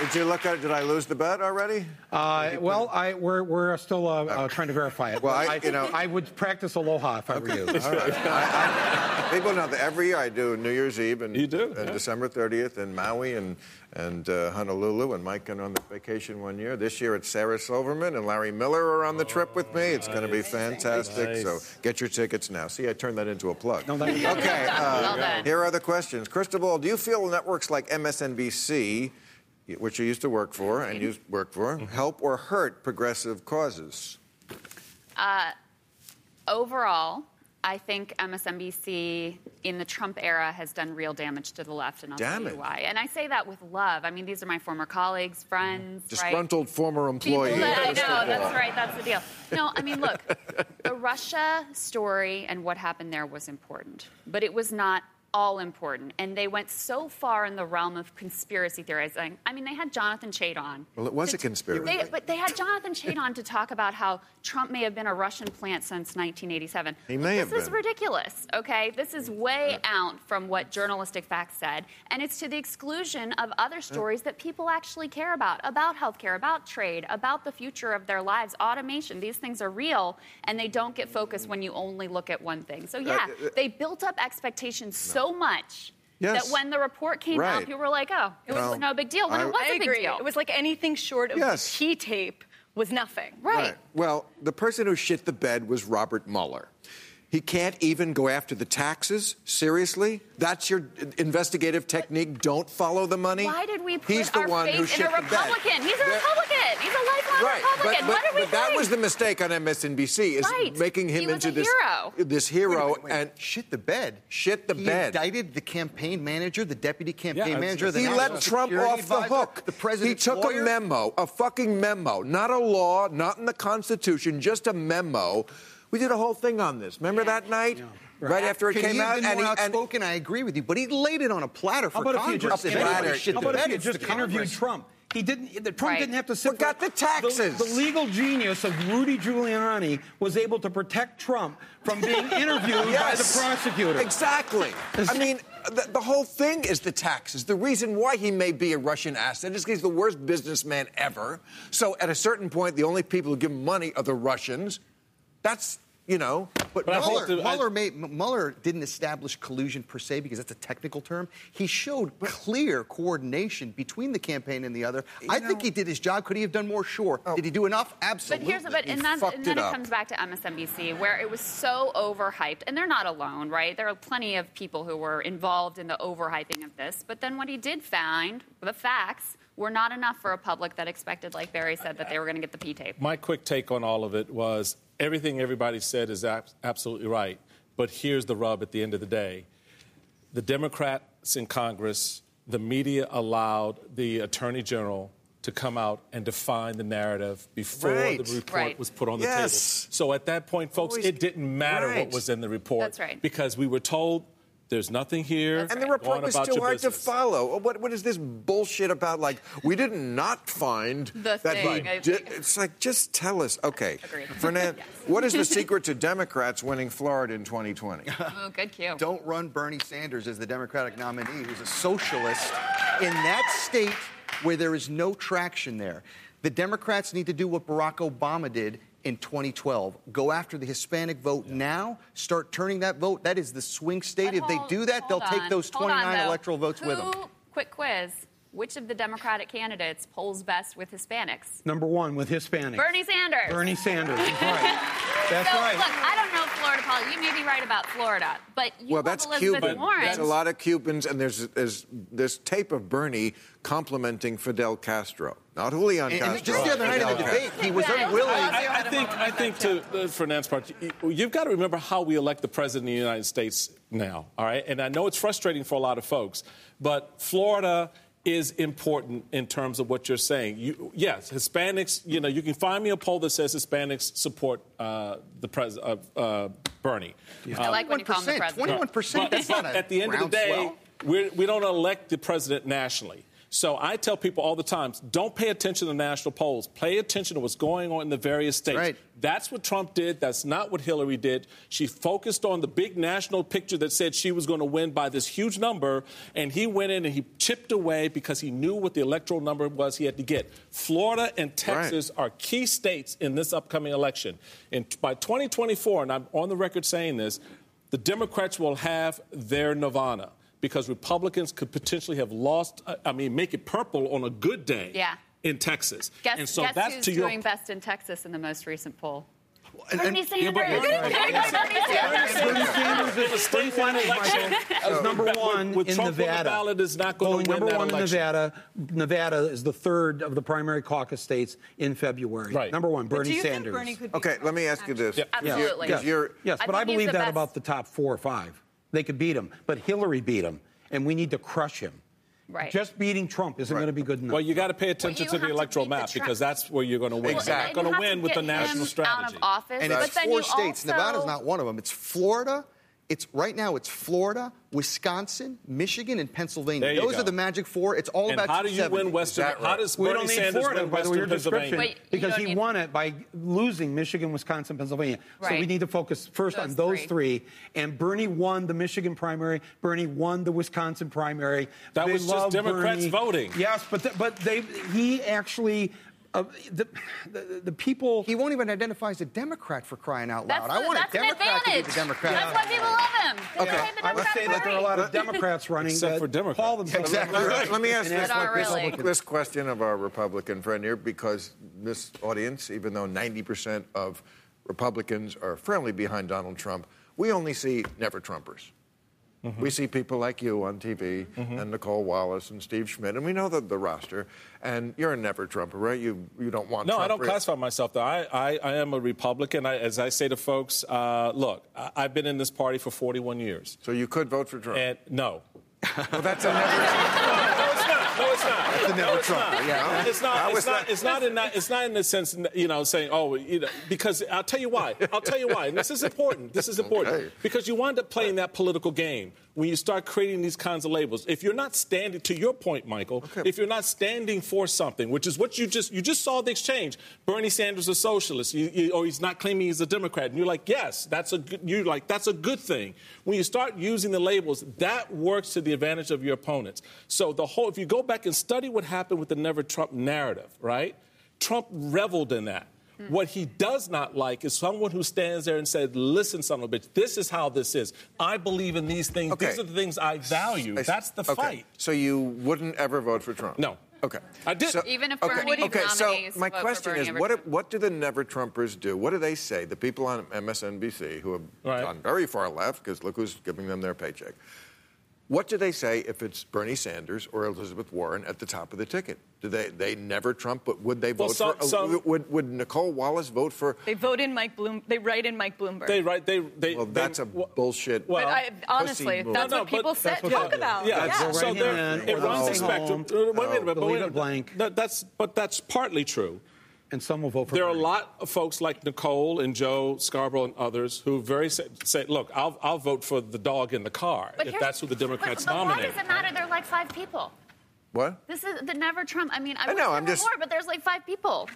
did you look at it? Did I lose the bet already? We're still trying to verify it. Well, I would practice aloha if I were you. All right. People know that every year I do New Year's Eve and, December 30th in Maui and Honolulu, and Mike went on the vacation one year. This year it's Sarah Silverman and Larry Miller are on the trip with me. It's going to be fantastic. Nice. So get your tickets now. See, I turned that into a plug. No, okay, here are the questions. Krystal Ball, do you feel networks like MSNBC, which you used to work for and you work for, help or hurt progressive causes? Overall, I think MSNBC in the Trump era has done real damage to the left, and I'll tell you why. And I say that with love. I mean, these are my former colleagues, friends, disgruntled former employees. I know, that's right, that's the deal. No, I mean, look, the Russia story and what happened there was important, but it was not all important, and they went so far in the realm of conspiracy theorizing. I mean, they had Jonathan Chait on. Well, it was a conspiracy. But they had Jonathan Chait on to talk about how Trump may have been a Russian plant since 1987. He may have been. This is ridiculous, okay? This is way out from what journalistic facts said, and it's to the exclusion of other stories that people actually care about healthcare, about trade, about the future of their lives, automation. These things are real, and they don't get focused when you only look at one thing. So, yeah, they built up expectations so much that when the report came out, people were like, oh, it was no big deal. When it was a big deal. It was like anything short of the key tape was nothing. Right. Well, the person who shit the bed was Robert Mueller. He can't even go after the taxes? Seriously? That's your investigative technique? Don't follow the money? Why did we put our faith in a Republican? He's a Republican. He's a lifelong Republican. But, what did we do? That was the mistake on MSNBC, is making him into this hero. And shit the bed. He indicted the campaign manager, the deputy campaign manager. He let Trump off the hook. He took a memo, a fucking memo, not a law, not in the Constitution, just a memo. We did a whole thing on this. Remember that night? Yeah. Right after it came out, and outspoken, I agree with you, but he laid it on a platter for Congress. How about if you just interviewed Trump? Trump didn't have to sit. Forgot the taxes. The legal genius of Rudy Giuliani was able to protect Trump from being interviewed by the prosecutor. Exactly. I mean, the whole thing is the taxes. The reason why he may be a Russian asset is because he's the worst businessman ever. So at a certain point, the only people who give him money are the Russians. That's, but Mueller didn't establish collusion per se because that's a technical term. He showed clear coordination between the campaign and the other. I think he did his job. Could he have done more? Sure. Did he do enough? Absolutely. But then it comes back to MSNBC, where it was so overhyped. And they're not alone, right? There are plenty of people who were involved in the overhyping of this. But then what he did find, the facts, were not enough for a public that expected, like Barry said, that they were going to get the P-tape. My quick take on all of it was everything everybody said is absolutely right, but here's the rub at the end of the day. The Democrats in Congress, the media allowed the Attorney General to come out and define the narrative before the report was put on the table. So at that point, folks, it didn't matter what was in the report. That's right. Because we were told there's nothing here. And the report was too hard to follow. What is this bullshit about, like, we did not find the thing? It's like, just tell us. Okay. Fernand, what is the secret to Democrats winning Florida in 2020? Oh, good cue. Don't run Bernie Sanders as the Democratic nominee, who's a socialist in that state where there is no traction there. The Democrats need to do what Barack Obama did in 2012. Go after the Hispanic vote now. Start turning that vote. That is the swing state. If they do that, they'll take those 29 electoral votes with them. Quick quiz. Which of the Democratic candidates polls best with Hispanics? Number one with Hispanics. Bernie Sanders. That's right. Look, I don't know Florida politics. You may be right about Florida, but that's Elizabeth Warren. There's a lot of Cubans, and there's tape of Bernie complimenting Fidel Castro. Not Julian Castro. And just the other night in the debate, he was unwilling. I think to Fernand's part, you've got to remember how we elect the president of the United States now, all right? And I know it's frustrating for a lot of folks, but Florida is important in terms of what you're saying. Hispanics, you can find me a poll that says Hispanics support Bernie. I like when you call him the president. 21%, that's not a groundswell. At the end of the day, we don't elect the president nationally. So I tell people all the time, don't pay attention to the national polls. Pay attention to what's going on in the various states. Right. That's what Trump did. That's not what Hillary did. She focused on the big national picture that said she was going to win by this huge number, and he went in and he chipped away because he knew what the electoral number was he had to get. Florida and Texas are key states in this upcoming election. And by 2024, and I'm on the record saying this, the Democrats will have their nirvana. Because Republicans could potentially have lost, make it purple on a good day in Texas. Guess who's doing best in Texas in the most recent poll? Bernie Sanders. Bernie Sanders in the state final election is number one in Nevada. Is not going to win number one in Nevada. Nevada is the third of the primary caucus states in February. Right. Number one, Bernie Sanders. Okay, let me ask you this. Absolutely. Yes, but I believe that about the top four or five. They could beat him, but Hillary beat him, and we need to crush him. Right. Just beating Trump isn't going to be good enough. Well, you got to pay attention to the electoral map because that's where you're going to win. Exactly. You're not going to win with the national strategy. Out of office, and it's four states. Nevada's not one of them. It's Florida. Right now it's Florida, Wisconsin, Michigan, and Pennsylvania. Those are the magic four. It's all about 270. How do you win Western? How does Bernie Sanders win Western Pennsylvania? Because he won it by losing Michigan, Wisconsin, Pennsylvania. Right. So we need to focus first on those three. And Bernie won the Michigan primary. Bernie won the Wisconsin primary. That was just Democrats voting. Yes, but he actually. The people... He won't even identify as a Democrat, for crying out loud. I want a Democrat to be the Democrat. That's why people love him. Okay. I would say that there are a lot of Democrats running except for Democrats. Call themselves Democrats. Let me ask this question of our Republican friend here, because this audience, even though 90% of Republicans are firmly behind Donald Trump, we only see never-Trumpers. Mm-hmm. We see people like you on TV and Nicole Wallace and Steve Schmidt, and we know the roster. And you're a never-Trumper, right? You don't want Trump. No, I don't classify myself, though. I am a Republican. As I say to folks, look, I've been in this party for 41 years. So you could vote for Trump? No. Well, that's a never-Trumper. No, it's not. It's not in the sense, saying, because I'll tell you why. And this is important. Because you wind up playing that political game when you start creating these kinds of labels. If you're not standing, to your point, Michael, if you're not standing for something, which is what you just saw the exchange. Bernie Sanders is a socialist, or he's not claiming he's a Democrat. And you're like, yes, that's a good thing. When you start using the labels, that works to the advantage of your opponents. So if you go back and study what happened with the Never Trump narrative, right? Trump reveled in that. Mm. What he does not like is someone who stands there and says, listen, son of a bitch, this is how this is. I believe in these things. Okay. These are the things I value. That's the fight. So you wouldn't ever vote for Trump? No. Okay. I did. So, even if Bernie nominates, so my question is, what do the never-Trumpers do? What do they say? The people on MSNBC who have gone very far left, because look who's giving them their paycheck. What do they say if it's Bernie Sanders or Elizabeth Warren at the top of the ticket? Do they never Trump, but would they vote for... would Nicole Wallace vote for... They vote in Mike Bloom. They write in Mike Bloomberg. That's bullshit. Well, honestly, that's what people talk about. Yeah. So it runs the spectrum. That's partly true. And some will vote for Bernie. There are a lot of folks like Nicole and Joe Scarborough and others who say, look, I'll vote for the dog in the car if that's who the Democrats nominate. But why does it matter? There are like five people. What? This is the never Trump. I know, but there's like five people.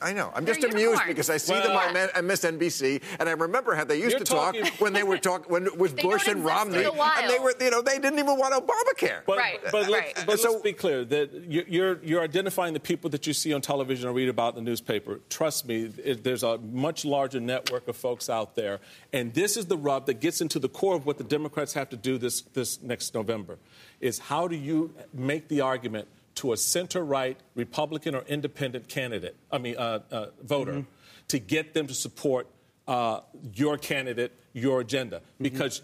I know. I'm just amused because I see them on MSNBC, and I remember how they used to talk when they were with Bush and Romney, and they were, they didn't even want Obamacare. Let's be clear that you're identifying the people that you see on television or read about in the newspaper. Trust me, there's a much larger network of folks out there, and this is the rub that gets into the core of what the Democrats have to do this next November. Is how do you make the argument to a center-right Republican or independent candidate, voter, to get them to support your candidate, your agenda? Mm-hmm. Because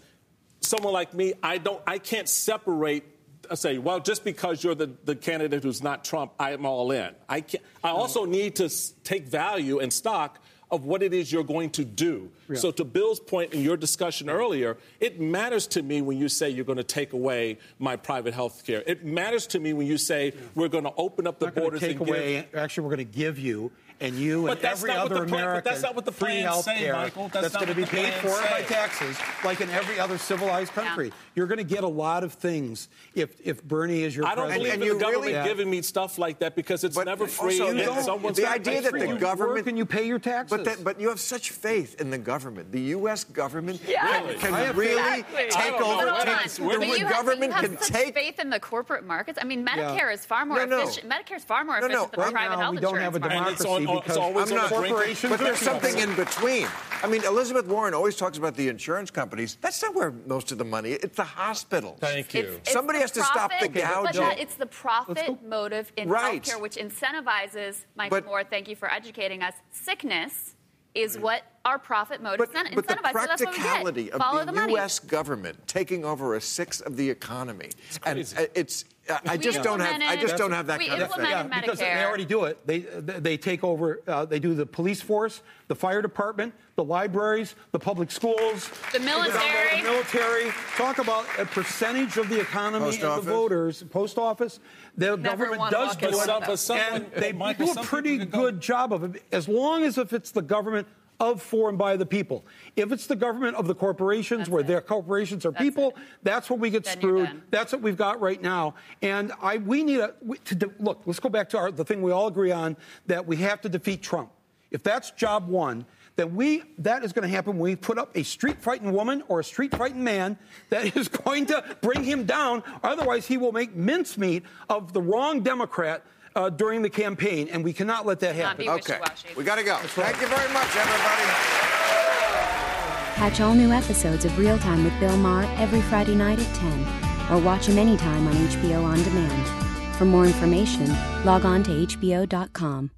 someone like me, I can't separate. I say, well, just because you're the candidate who's not Trump, I am all in. I also need to take value and stock of what it is you're going to do. Yeah. So to Bill's point in your discussion earlier, it matters to me when you say you're going to take away my private health care. It matters to me when you say we're going to open up the borders. Actually, we're going to give you and you and every other American free health care that's going to be paid for by taxes, like in every other civilized country. Yeah. You're going to get a lot of things if Bernie is your president. I don't believe in the government giving me stuff like that because it's never free. The idea that the government can you pay your taxes, but you have such faith in the government. The U.S. government can really take over. The government can take faith in the corporate markets. I mean, Medicare is far more efficient. Medicare is far more efficient than the private health insurance. We don't have a democracy because I'm not. But there's something in between. I mean, Elizabeth Warren always talks about the insurance companies. That's not where most of the money is. It's the hospitals. Thank you. Somebody has to stop the gouging. It's the profit motive in healthcare, which incentivizes, Michael Moore, thank you for educating us, sickness is what our profit motive incentivizes. But the practicality of the U.S. government taking over 1/6 of the economy. It's crazy. And it's... I just don't have that kind of thing. Because they already do it. They take over. They do the police force, the fire department, the libraries, the public schools, the military. Talk about a percentage of the economy and the voters. Post office. The government does do it, and they do a pretty good job of it, as long as if it's the government of, for, and by the people. If it's the government of the corporations, where their corporations are people, that's where we get screwed. That's what we've got right now. And we need to look. Let's go back to the thing we all agree on, that we have to defeat Trump. If that's job one, then that is going to happen when we put up a street-fighting woman or a street-fighting man that is going to bring him down. Otherwise, he will make mincemeat of the wrong Democrat during the campaign, and we cannot let that happen. Okay, we got to go. Thank you very much, everybody. Catch all new episodes of Real Time with Bill Maher every Friday night at 10, or watch him anytime on HBO On Demand. For more information, log on to HBO.com.